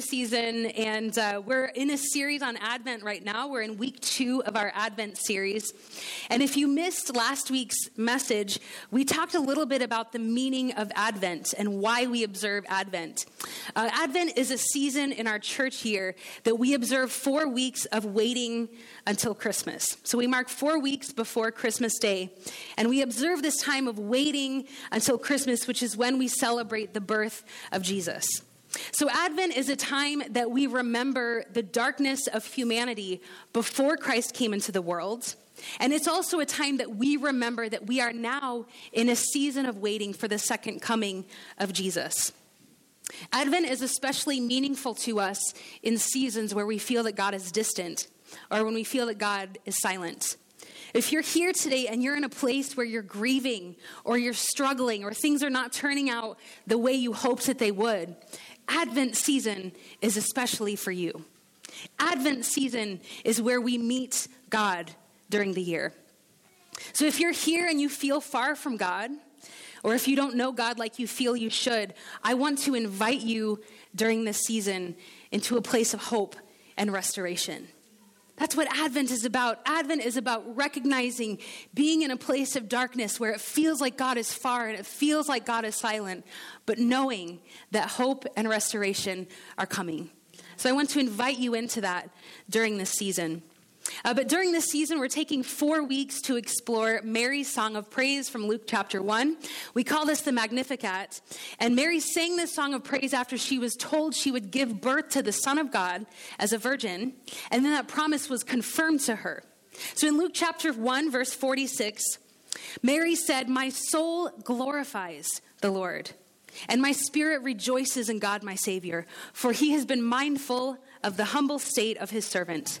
holiday season, and we're in a series on Advent right now. We're in week 2 of our Advent series. And if you missed last week's message, we talked a little bit about the meaning of Advent and why we observe Advent. Advent is a season in our church year that we observe 4 weeks of waiting until Christmas. So we mark 4 weeks before Christmas Day, and we observe this time of waiting until Christmas, which is when we celebrate the birth of Jesus. So Advent is a time that we remember the darkness of humanity before Christ came into the world. And it's also a time that we remember that we are now in a season of waiting for the second coming of Jesus. Advent is especially meaningful to us in seasons where we feel that God is distant or when we feel that God is silent. If you're here today and you're in a place where you're grieving or you're struggling or things are not turning out the way you hoped that they would, Advent season is especially for you. Advent season is where we meet God during the year. So if you're here and you feel far from God, or if you don't know God like you feel you should, I want to invite you during this season into a place of hope and restoration. That's what Advent is about. Advent is about recognizing being in a place of darkness where it feels like God is far and it feels like God is silent, but knowing that hope and restoration are coming. So I want to invite you into that during this season. But during this season, we're taking 4 weeks to explore Mary's song of praise from Luke chapter 1. We call this the Magnificat. And Mary sang this song of praise after she was told she would give birth to the Son of God as a virgin. And then that promise was confirmed to her. So in Luke chapter 1, verse 46, Mary said, "My soul glorifies the Lord, and my spirit rejoices in God my Savior, for he has been mindful of the humble state of his servant.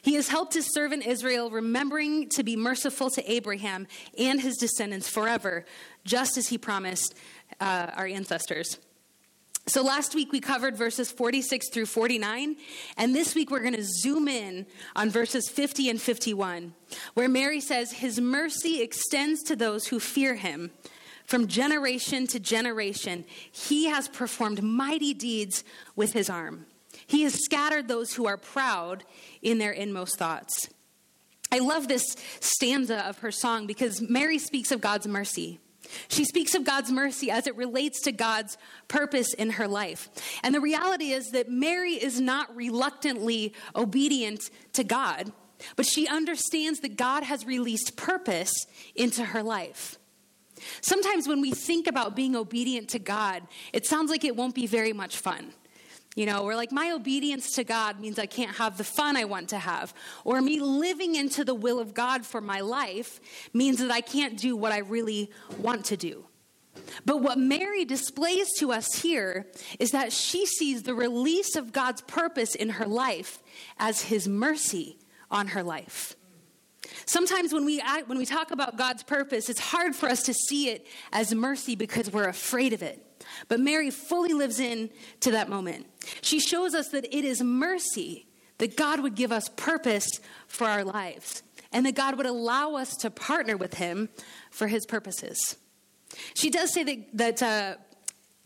He has helped his servant Israel, remembering to be merciful to Abraham and his descendants forever, just as he promised our ancestors." So last week we covered verses 46 through 49, and this week we're going to zoom in on verses 50 and 51, where Mary says, "His mercy extends to those who fear him. From generation to generation, he has performed mighty deeds with his arm. He has scattered those who are proud in their inmost thoughts." I love this stanza of her song because Mary speaks of God's mercy. She speaks of God's mercy as it relates to God's purpose in her life. And the reality is that Mary is not reluctantly obedient to God, but she understands that God has released purpose into her life. Sometimes when we think about being obedient to God, it sounds like it won't be very much fun. You know, we're like, my obedience to God means I can't have the fun I want to have. Or me living into the will of God for my life means that I can't do what I really want to do. But what Mary displays to us here is that she sees the release of God's purpose in her life as his mercy on her life. Sometimes when we talk about God's purpose, it's hard for us to see it as mercy because we're afraid of it. But Mary fully lives in to that moment. She shows us that it is mercy that God would give us purpose for our lives and that God would allow us to partner with him for his purposes. She does say that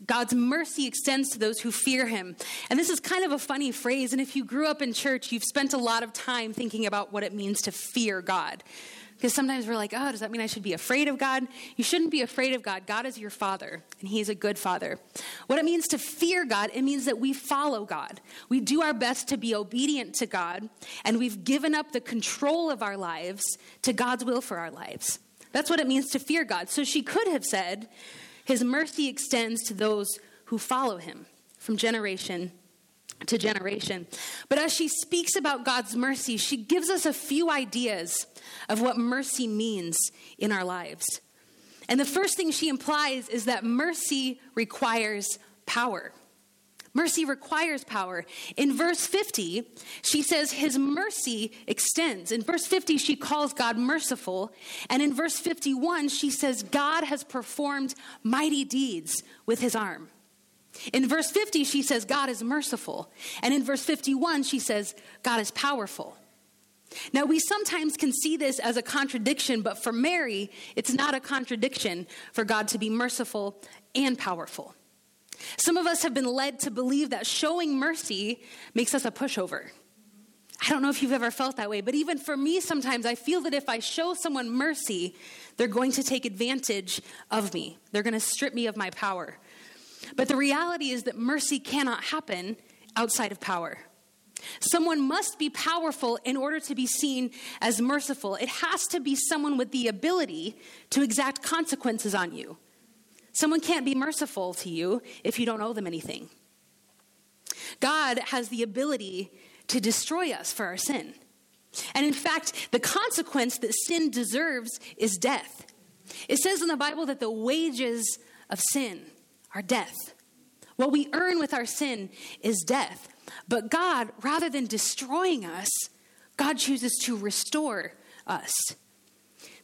God's mercy extends to those who fear him. And this is kind of a funny phrase. And if you grew up in church, you've spent a lot of time thinking about what it means to fear God. Because sometimes we're like, oh, does that mean I should be afraid of God? You shouldn't be afraid of God. God is your father, and he is a good father. What it means to fear God, it means that we follow God. We do our best to be obedient to God, and we've given up the control of our lives to God's will for our lives. That's what it means to fear God. So she could have said, his mercy extends to those who follow him from generation to generation. But as she speaks about God's mercy, she gives us a few ideas of what mercy means in our lives. And the first thing she implies is that mercy requires power. Mercy requires power. In verse 50, she says his mercy extends. In verse 50, she calls God merciful. And in verse 51, she says God has performed mighty deeds with his arm. In verse 50, she says God is merciful. And in verse 51, she says God is powerful. Now, we sometimes can see this as a contradiction, but for Mary, it's not a contradiction for God to be merciful and powerful. Some of us have been led to believe that showing mercy makes us a pushover. I don't know if you've ever felt that way, but even for me, sometimes I feel that if I show someone mercy, they're going to take advantage of me. They're going to strip me of my power. But the reality is that mercy cannot happen outside of power. Someone must be powerful in order to be seen as merciful. It has to be someone with the ability to exact consequences on you. Someone can't be merciful to you if you don't owe them anything. God has the ability to destroy us for our sin. And in fact, the consequence that sin deserves is death. It says in the Bible that the wages of sin are death. What we earn with our sin is death. But God, rather than destroying us, God chooses to restore us.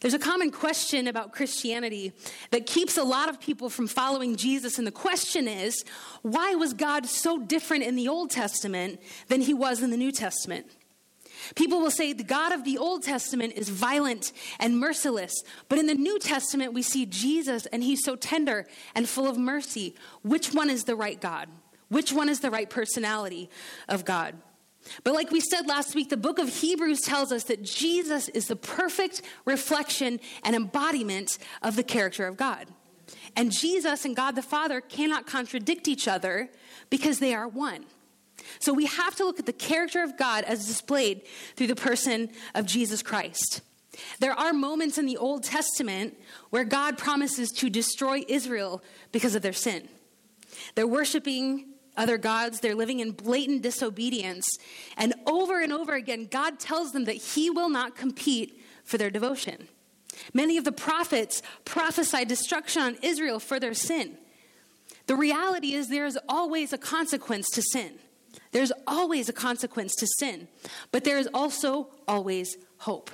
There's a common question about Christianity that keeps a lot of people from following Jesus. And the question is, why was God so different in the Old Testament than he was in the New Testament? People will say the God of the Old Testament is violent and merciless. But in the New Testament, we see Jesus and he's so tender and full of mercy. Which one is the right God? Which one is the right personality of God? But like we said last week, the book of Hebrews tells us that Jesus is the perfect reflection and embodiment of the character of God. And Jesus and God the Father cannot contradict each other because they are one. So we have to look at the character of God as displayed through the person of Jesus Christ. There are moments in the Old Testament where God promises to destroy Israel because of their sin. They're worshiping other gods. They're living in blatant disobedience. And over again, God tells them that he will not compete for their devotion. Many of the prophets prophesied destruction on Israel for their sin. The reality is there is always a consequence to sin. There's always a consequence to sin, but there is also always hope.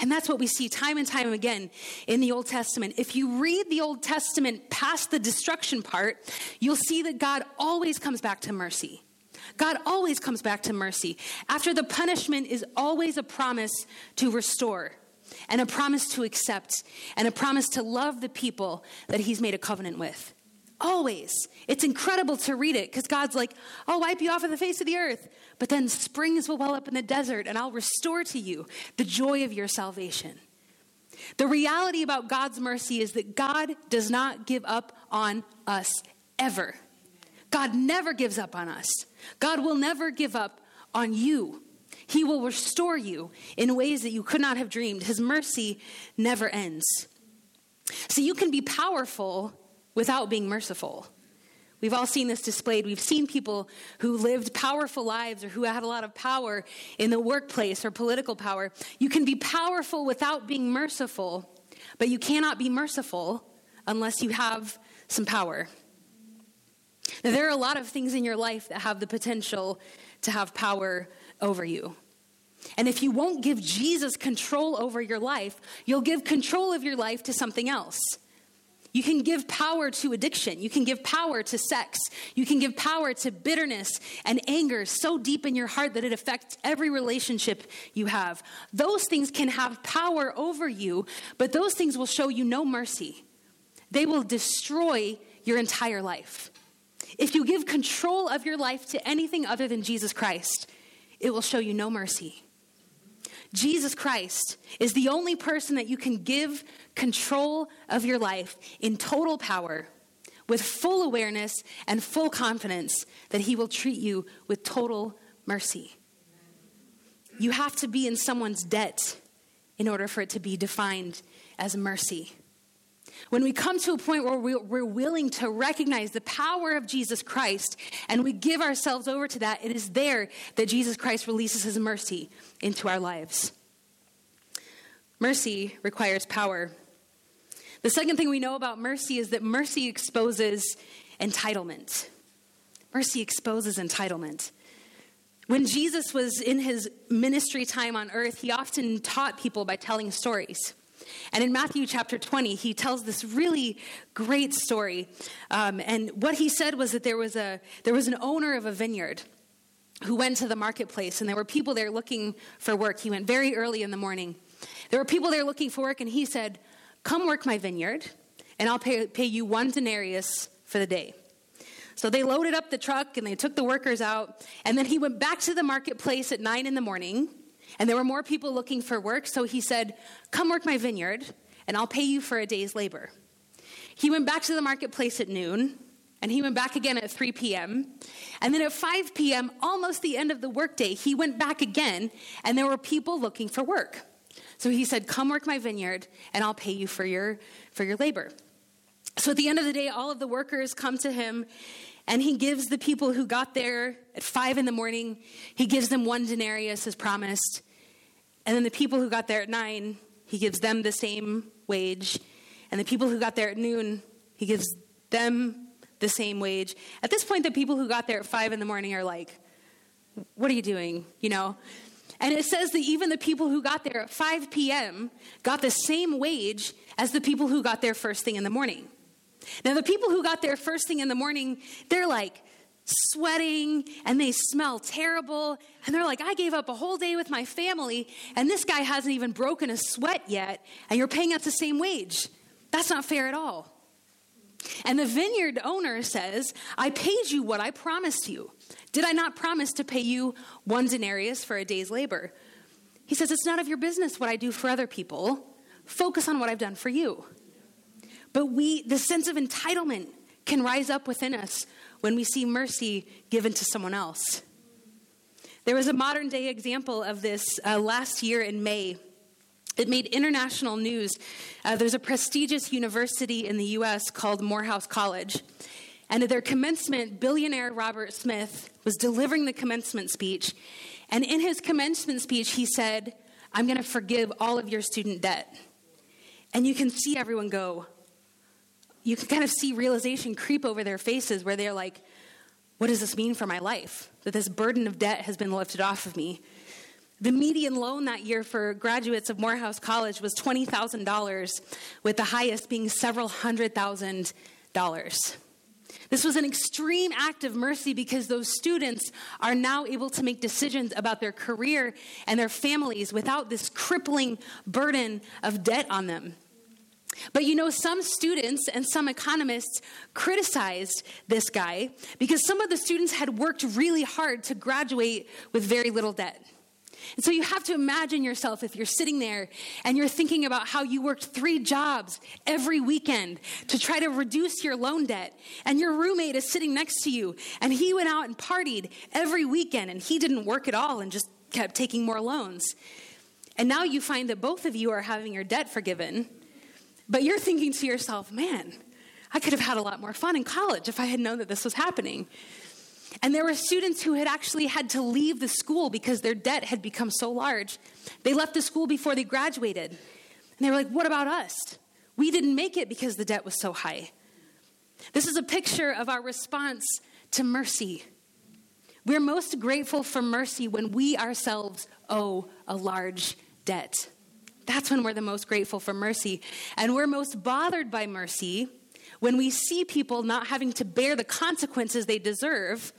And that's what we see time and time again in the Old Testament. If you read the Old Testament past the destruction part, you'll see that God always comes back to mercy. God always comes back to mercy. After the punishment is always a promise to restore and a promise to accept and a promise to love the people that he's made a covenant with. Always. It's incredible to read it because God's like, I'll wipe you off of the face of the earth, but then springs will well up in the desert and I'll restore to you the joy of your salvation. The reality about God's mercy is that God does not give up on us ever. God never gives up on us. God will never give up on you. He will restore you in ways that you could not have dreamed. His mercy never ends. So you can be powerful without being merciful. We've all seen this displayed. We've seen people who lived powerful lives or who had a lot of power in the workplace or political power. You can be powerful without being merciful, but you cannot be merciful unless you have some power. Now, there are a lot of things in your life that have the potential to have power over you. And if you won't give Jesus control over your life, you'll give control of your life to something else. You can give power to addiction. You can give power to sex. You can give power to bitterness and anger so deep in your heart that it affects every relationship you have. Those things can have power over you, but those things will show you no mercy. They will destroy your entire life. If you give control of your life to anything other than Jesus Christ, it will show you no mercy. Jesus Christ is the only person that you can give control of your life in total power with full awareness and full confidence that he will treat you with total mercy. You have to be in someone's debt in order for it to be defined as mercy. When we come to a point where we're willing to recognize the power of Jesus Christ and we give ourselves over to that, it is there that Jesus Christ releases his mercy into our lives. Mercy requires power. The second thing we know about mercy is that mercy exposes entitlement. Mercy exposes entitlement. When Jesus was in his ministry time on earth, he often taught people by telling stories. And in Matthew chapter 20, he tells this really great story. And what he said was that there was an owner of a vineyard who went to the marketplace, and there were people there looking for work. He went very early in the morning. There were people there looking for work, and he said, "Come work my vineyard, and I'll pay you 1 denarius for the day." So they loaded up the truck, and they took the workers out, and then he went back to the marketplace at 9 a.m, and there were more people looking for work, so he said, "Come work my vineyard, and I'll pay you for a day's labor." He went back to the marketplace at noon, and he went back again at 3 p.m., and then at 5 p.m., almost the end of the workday, he went back again, and there were people looking for work. So he said, "Come work my vineyard, and I'll pay you for your labor." So at the end of the day, all of the workers come to him, and he gives the people who got there at 5 a.m, he gives them 1 denarius as promised. And then the people who got there at 9, he gives them the same wage. And the people who got there at noon, he gives them the same wage. At this point, the people who got there at 5 a.m. are like, "What are you doing?" You know? And it says that even the people who got there at 5 p.m. got the same wage as the people who got there first thing in the morning. Now, the people who got there first thing in the morning, they're like sweating and they smell terrible. And they're like, "I gave up a whole day with my family, and this guy hasn't even broken a sweat yet, and you're paying us the same wage. That's not fair at all." And the vineyard owner says, "I paid you what I promised you. Did I not promise to pay you 1 denarius for a day's labor?" He says, "It's none of your business what I do for other people. Focus on what I've done for you." But the sense of entitlement can rise up within us when we see mercy given to someone else. There was a modern day example of this last year in May. It made international news. There's a prestigious university in the U.S. called Morehouse College. And at their commencement, billionaire Robert Smith was delivering the commencement speech. And in his commencement speech, he said, "I'm going to forgive all of your student debt." And you can see everyone go. You can kind of see realization creep over their faces where they're like, "What does this mean for my life? That this burden of debt has been lifted off of me." The median loan that year for graduates of Morehouse College was $20,000, with the highest being several $100,000. This was an extreme act of mercy because those students are now able to make decisions about their career and their families without this crippling burden of debt on them. But you know, some students and some economists criticized this guy because some of the students had worked really hard to graduate with very little debt. And so you have to imagine yourself if you're sitting there and you're thinking about how you worked 3 jobs every weekend to try to reduce your loan debt, and your roommate is sitting next to you, and he went out and partied every weekend, and he didn't work at all and just kept taking more loans. And now you find that both of you are having your debt forgiven, but you're thinking to yourself, "Man, I could have had a lot more fun in college if I had known that this was happening." And there were students who had actually had to leave the school because their debt had become so large. They left the school before they graduated. And they were like, "What about us? We didn't make it because the debt was so high." This is a picture of our response to mercy. We're most grateful for mercy when we ourselves owe a large debt. That's when we're the most grateful for mercy. And we're most bothered by mercy when we see people not having to bear the consequences they deserve,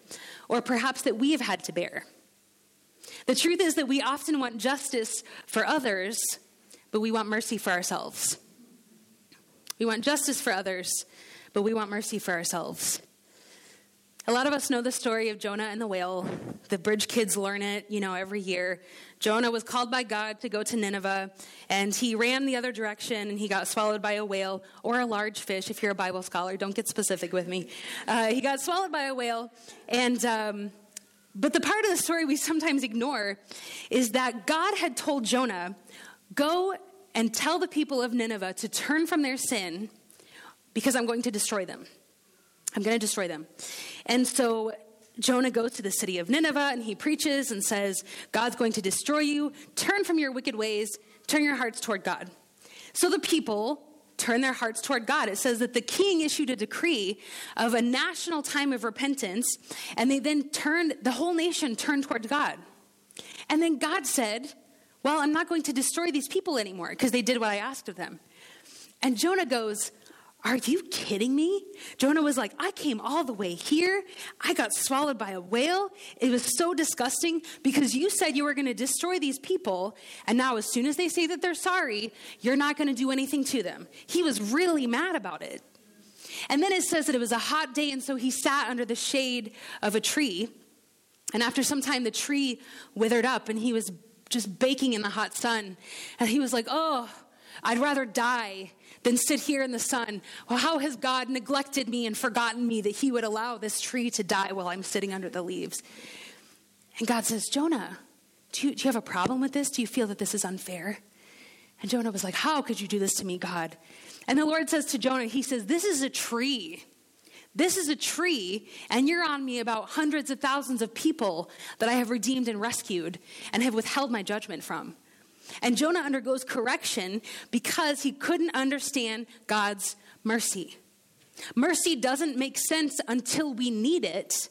or perhaps that we have had to bear. The truth is that we often want justice for others, but we want mercy for ourselves. We want justice for others, but we want mercy for ourselves. A lot of us know the story of Jonah and the whale. The Bridge kids learn it, every year. Jonah was called by God to go to Nineveh, and he ran the other direction, and he got swallowed by a whale or a large fish. If you're a Bible scholar, don't get specific with me. He got swallowed by a whale, and but the part of the story we sometimes ignore is that God had told Jonah, "Go and tell the people of Nineveh to turn from their sin, because I'm going to destroy them. I'm going to destroy them." And so Jonah goes to the city of Nineveh, and he preaches and says, "God's going to destroy you. Turn from your wicked ways. Turn your hearts toward God." So the people turn their hearts toward God. It says that the king issued a decree of a national time of repentance, and they then turned, the whole nation turned toward God. And then God said, well, I'm not going to destroy these people anymore because they did what I asked of them. And Jonah goes, are you kidding me? Jonah was like, I came all the way here. I got swallowed by a whale. It was so disgusting because you said you were going to destroy these people. And now as soon as they say that they're sorry, you're not going to do anything to them. He was really mad about it. And then it says that it was a hot day. And so he sat under the shade of a tree. And after some time, the tree withered up and he was just baking in the hot sun. And he was like, oh, I'd rather die than sit here in the sun. Well, how has God neglected me and forgotten me that he would allow this tree to die while I'm sitting under the leaves? And God says, Jonah, do you have a problem with this? Do you feel that this is unfair? And Jonah was like, how could you do this to me, God? And the Lord says to Jonah, he says, this is a tree. This is a tree, and you're on me about hundreds of thousands of people that I have redeemed and rescued and have withheld my judgment from. And Jonah undergoes correction because he couldn't understand God's mercy. Mercy doesn't make sense until we need it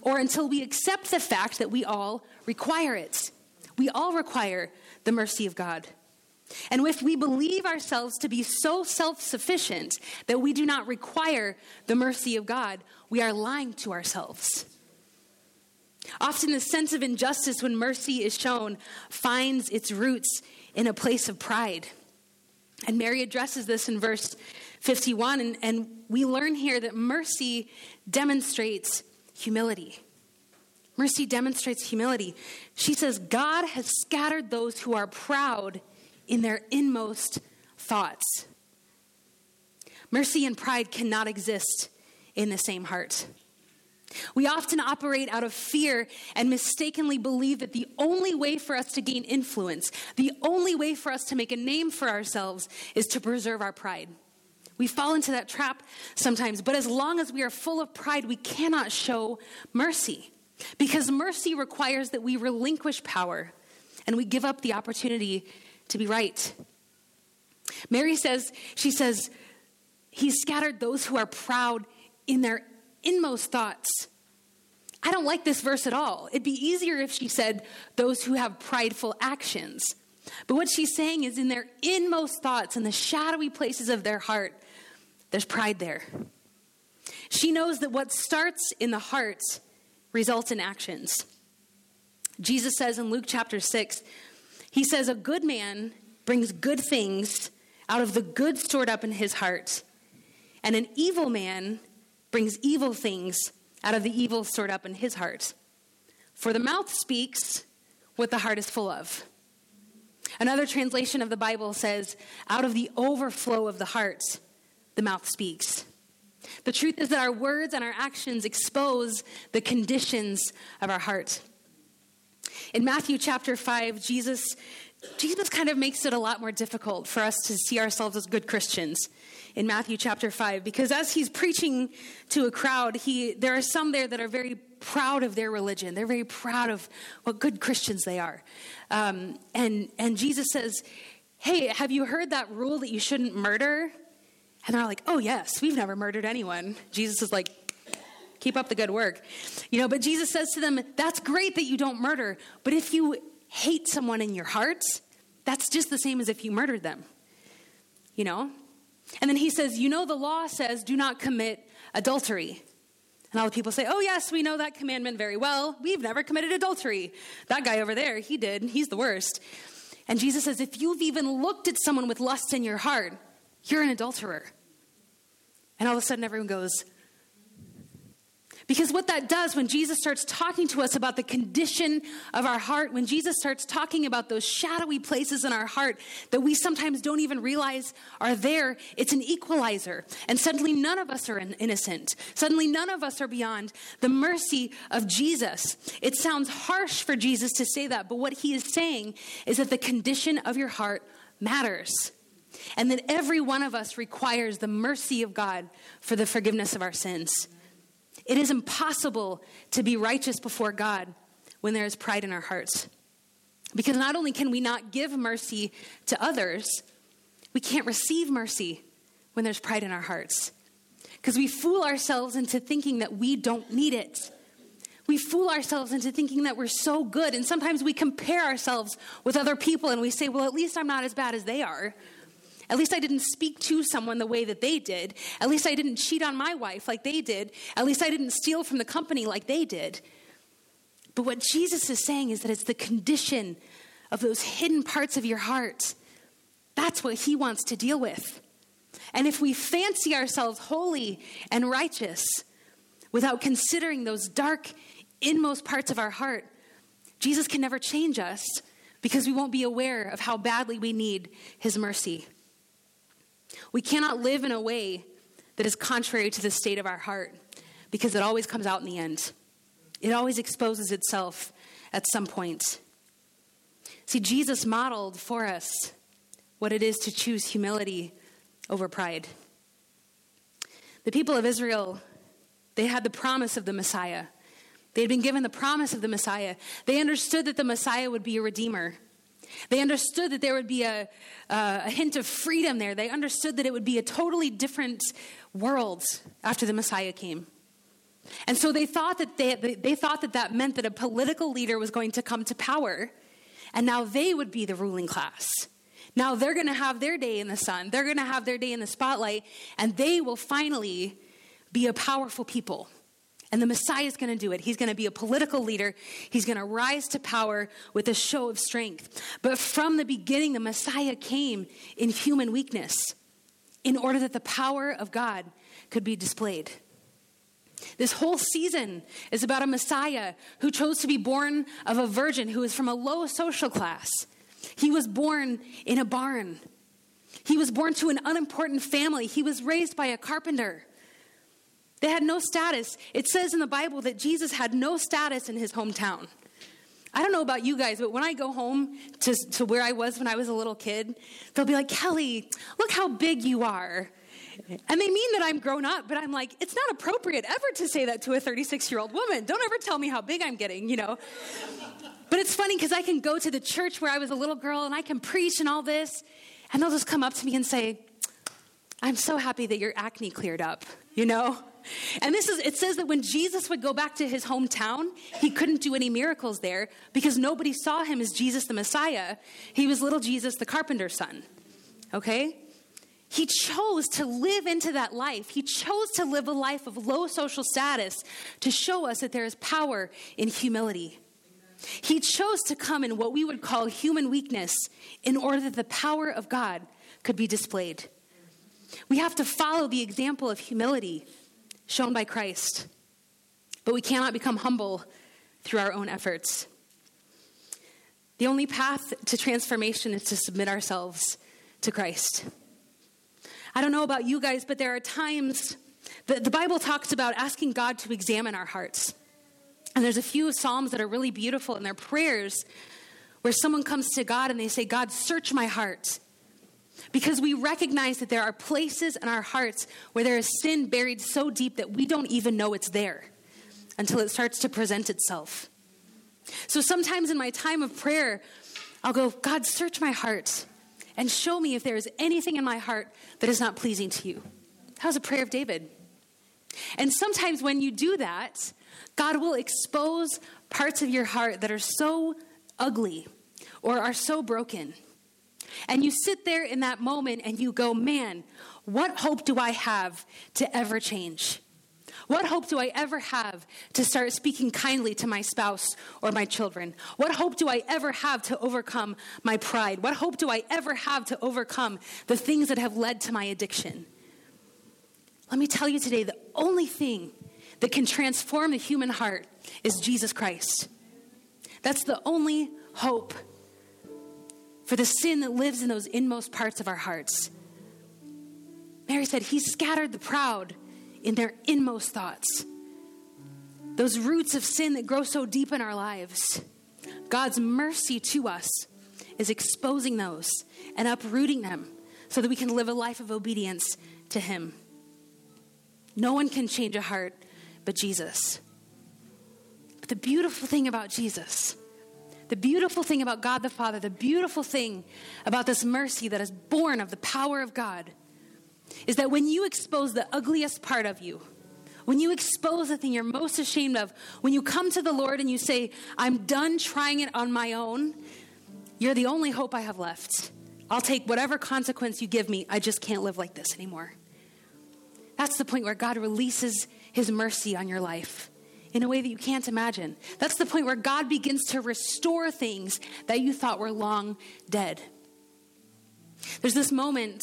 or until we accept the fact that we all require it. We all require the mercy of God. And if we believe ourselves to be so self-sufficient that we do not require the mercy of God, we are lying to ourselves. Often the sense of injustice when mercy is shown finds its roots in a place of pride. And Mary addresses this in verse 51, and we learn here that mercy demonstrates humility. Mercy demonstrates humility. She says, God has scattered those who are proud in their inmost thoughts. Mercy and pride cannot exist in the same heart. We often operate out of fear and mistakenly believe that the only way for us to gain influence, the only way for us to make a name for ourselves, is to preserve our pride. We fall into that trap sometimes, but as long as we are full of pride, we cannot show mercy, because mercy requires that we relinquish power and we give up the opportunity to be right. Mary says, she says, he scattered those who are proud in their inmost thoughts. I don't like this verse at all. It'd be easier if she said those who have prideful actions. But what she's saying is in their inmost thoughts, in the shadowy places of their heart, there's pride there. She knows that what starts in the heart results in actions. Jesus says in Luke chapter 6, he says, a good man brings good things out of the good stored up in his heart, and an evil man brings evil things out of the evil stored up in his heart. For the mouth speaks what the heart is full of. Another translation of the Bible says, out of the overflow of the heart, the mouth speaks. The truth is that our words and our actions expose the conditions of our heart. In Matthew chapter 5, Jesus kind of makes it a lot more difficult for us to see ourselves as good Christians in Matthew chapter 5, because as he's preaching to a crowd, there are some there that are very proud of their religion. They're very proud of what good Christians they are. And Jesus says, hey, have you heard that rule that you shouldn't murder? And they're like, oh yes, we've never murdered anyone. Jesus is like, keep up the good work. But Jesus says to them, that's great that you don't murder, but if you hate someone in your heart, that's just the same as if you murdered them. And then he says, the law says, do not commit adultery. And all the people say, oh yes, we know that commandment very well. We've never committed adultery. That guy over there, he did. He's the worst. And Jesus says, if you've even looked at someone with lust in your heart, you're an adulterer. And all of a sudden everyone goes, because what that does when Jesus starts talking to us about the condition of our heart, when Jesus starts talking about those shadowy places in our heart that we sometimes don't even realize are there, it's an equalizer. And suddenly none of us are innocent. Suddenly none of us are beyond the mercy of Jesus. It sounds harsh for Jesus to say that, but what he is saying is that the condition of your heart matters, and that every one of us requires the mercy of God for the forgiveness of our sins. It is impossible to be righteous before God when there is pride in our hearts. Because not only can we not give mercy to others, we can't receive mercy when there's pride in our hearts, because we fool ourselves into thinking that we don't need it. We fool ourselves into thinking that we're so good. And sometimes we compare ourselves with other people and we say, well, at least I'm not as bad as they are. At least I didn't speak to someone the way that they did. At least I didn't cheat on my wife like they did. At least I didn't steal from the company like they did. But what Jesus is saying is that it's the condition of those hidden parts of your heart. That's what he wants to deal with. And if we fancy ourselves holy and righteous without considering those dark, inmost parts of our heart, Jesus can never change us because we won't be aware of how badly we need his mercy. We cannot live in a way that is contrary to the state of our heart because it always comes out in the end. It always exposes itself at some point. See, Jesus modeled for us what it is to choose humility over pride. The people of Israel, they had the promise of the Messiah. They had been given the promise of the Messiah. They understood that the Messiah would be a redeemer. They understood that there would be a hint of freedom there. They understood that it would be a totally different world after the Messiah came. And so they thought that that meant that a political leader was going to come to power, and now they would be the ruling class. Now they're going to have their day in the sun. They're going to have their day in the spotlight, and they will finally be a powerful people. And the Messiah is going to do it. He's going to be a political leader. He's going to rise to power with a show of strength. But from the beginning, the Messiah came in human weakness in order that the power of God could be displayed. This whole season is about a Messiah who chose to be born of a virgin who is from a low social class. He was born in a barn. He was born to an unimportant family. He was raised by a carpenter. They had no status. It says in the Bible that Jesus had no status in his hometown. I don't know about you guys, but when I go home to where I was when I was a little kid, they'll be like, Kelly, look how big you are. And they mean that I'm grown up, but I'm like, it's not appropriate ever to say that to a 36-year-old woman. Don't ever tell me how big I'm getting, you know. But it's funny because I can go to the church where I was a little girl and I can preach and all this, and they'll just come up to me and say, I'm so happy that your acne cleared up, you know. And it says that when Jesus would go back to his hometown, he couldn't do any miracles there because nobody saw him as Jesus the Messiah. He was little Jesus, the carpenter's son. Okay? He chose to live into that life. He chose to live a life of low social status to show us that there is power in humility. He chose to come in what we would call human weakness in order that the power of God could be displayed. We have to follow the example of humility shown by Christ, but we cannot become humble through our own efforts. The only path to transformation is to submit ourselves to Christ. I don't know about you guys, but there are times that the Bible talks about asking God to examine our hearts. And there's a few Psalms that are really beautiful in their prayers where someone comes to God and they say, God, search my heart. Because we recognize that there are places in our hearts where there is sin buried so deep that we don't even know it's there until it starts to present itself. So sometimes in my time of prayer, I'll go, God, search my heart and show me if there is anything in my heart that is not pleasing to you. That was a prayer of David. And sometimes when you do that, God will expose parts of your heart that are so ugly or are so broken. And you sit there in that moment and you go, man, what hope do I have to ever change? What hope do I ever have to start speaking kindly to my spouse or my children? What hope do I ever have to overcome my pride? What hope do I ever have to overcome the things that have led to my addiction? Let me tell you today, the only thing that can transform the human heart is Jesus Christ. That's the only hope for the sin that lives in those inmost parts of our hearts. Mary said, he scattered the proud in their inmost thoughts. Those roots of sin that grow so deep in our lives. God's mercy to us is exposing those and uprooting them so that we can live a life of obedience to him. No one can change a heart but Jesus. But the beautiful thing about Jesus, the beautiful thing about God the Father, the beautiful thing about this mercy that is born of the power of God is that when you expose the ugliest part of you, when you expose the thing you're most ashamed of, when you come to the Lord and you say, I'm done trying it on my own, you're the only hope I have left. I'll take whatever consequence you give me. I just can't live like this anymore. That's the point where God releases his mercy on your life in a way that you can't imagine. That's the point where God begins to restore things that you thought were long dead. There's this moment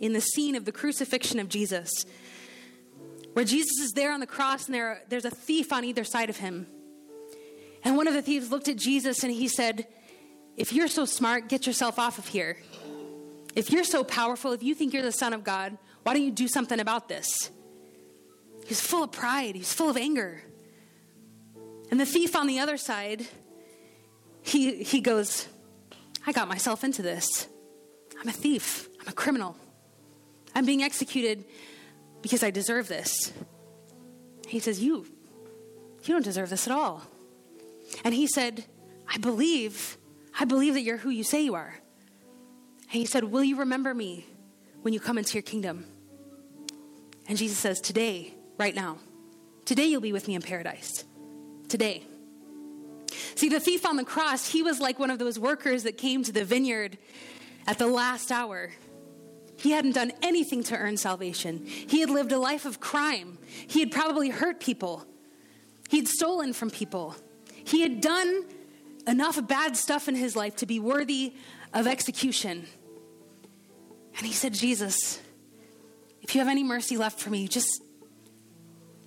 in the scene of the crucifixion of Jesus where Jesus is there on the cross and there's a thief on either side of him. And one of the thieves looked at Jesus and he said, if you're so smart, get yourself off of here. If you're so powerful, if you think you're the Son of God, why don't you do something about this? He's full of pride. He's full of anger. And the thief on the other side, he goes, I got myself into this. I'm a thief. I'm a criminal. I'm being executed because I deserve this. He says, you don't deserve this at all. And he said, I believe that you're who you say you are. And he said, will you remember me when you come into your kingdom? And Jesus says, today, right now, today you'll be with me in paradise. Today. See, the thief on the cross, he was like one of those workers that came to the vineyard at the last hour. He hadn't done anything to earn salvation. He had lived a life of crime. He had probably hurt people. He'd stolen from people. He had done enough bad stuff in his life to be worthy of execution. And he said, Jesus, if you have any mercy left for me, just,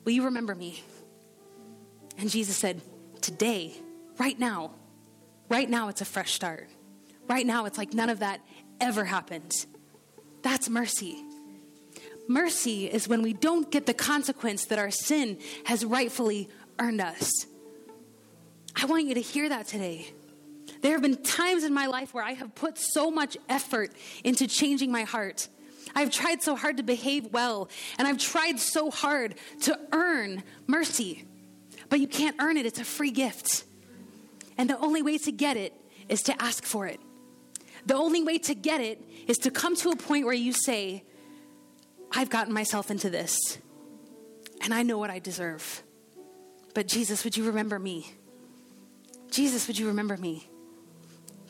will you remember me? And Jesus said, today, right now it's a fresh start. Right now it's like none of that ever happened. That's mercy. Mercy is when we don't get the consequence that our sin has rightfully earned us. I want you to hear that today. There have been times in my life where I have put so much effort into changing my heart. I've tried so hard to behave well, and I've tried so hard to earn mercy. But you can't earn it. It's a free gift. And the only way to get it is to ask for it. The only way to get it is to come to a point where you say, I've gotten myself into this, and I know what I deserve. But Jesus, would you remember me? Jesus, would you remember me?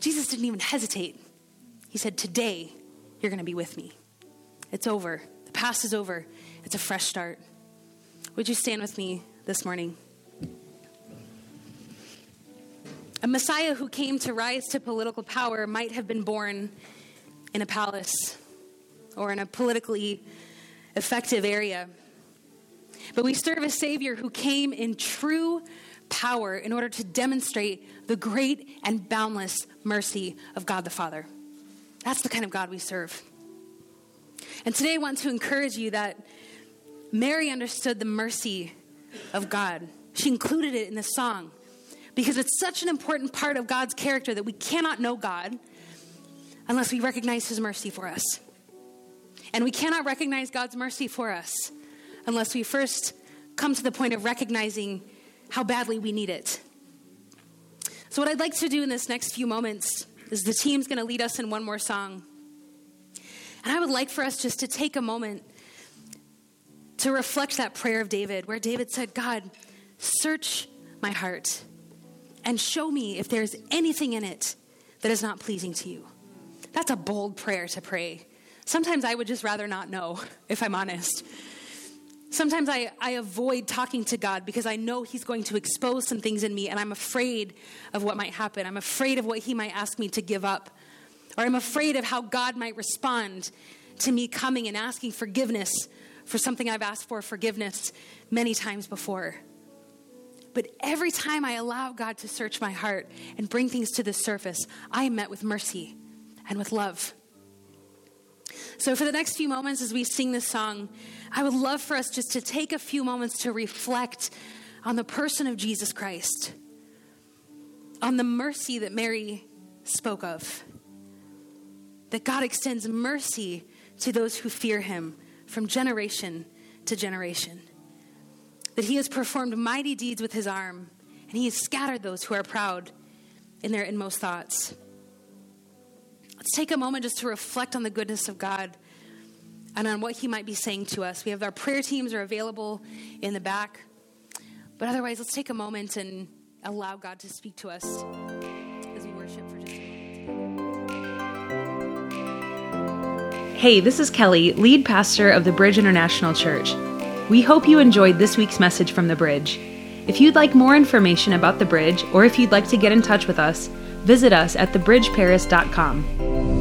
Jesus didn't even hesitate. He said, today, you're going to be with me. It's over. The past is over. It's a fresh start. Would you stand with me this morning? A Messiah who came to rise to political power might have been born in a palace or in a politically effective area. But we serve a Savior who came in true power in order to demonstrate the great and boundless mercy of God the Father. That's the kind of God we serve. And today I want to encourage you that Mary understood the mercy of God. She included it in the song because it's such an important part of God's character that we cannot know God unless we recognize his mercy for us. And we cannot recognize God's mercy for us unless we first come to the point of recognizing how badly we need it. So what I'd like to do in this next few moments is the team's going to lead us in one more song. And I would like for us just to take a moment to reflect that prayer of David, where David said, God, search my heart and show me if there's anything in it that is not pleasing to you. That's a bold prayer to pray. Sometimes I would just rather not know, if I'm honest. Sometimes I avoid talking to God because I know he's going to expose some things in me and I'm afraid of what might happen. I'm afraid of what he might ask me to give up. Or I'm afraid of how God might respond to me coming and asking forgiveness for something I've asked for forgiveness many times before. But every time I allow God to search my heart and bring things to the surface, I am met with mercy and with love. So for the next few moments as we sing this song, I would love for us just to take a few moments to reflect on the person of Jesus Christ, on the mercy that Mary spoke of, that God extends mercy to those who fear him from generation to generation, that he has performed mighty deeds with his arm, and he has scattered those who are proud in their inmost thoughts. Let's take a moment just to reflect on the goodness of God and on what he might be saying to us. We have our prayer teams are available in the back. But otherwise, let's take a moment and allow God to speak to us as we worship for just a moment. Hey, this is Kelly, lead pastor of the Bridge International Church. We hope you enjoyed this week's message from The Bridge. If you'd like more information about The Bridge, or if you'd like to get in touch with us, visit us at thebridgeparis.com.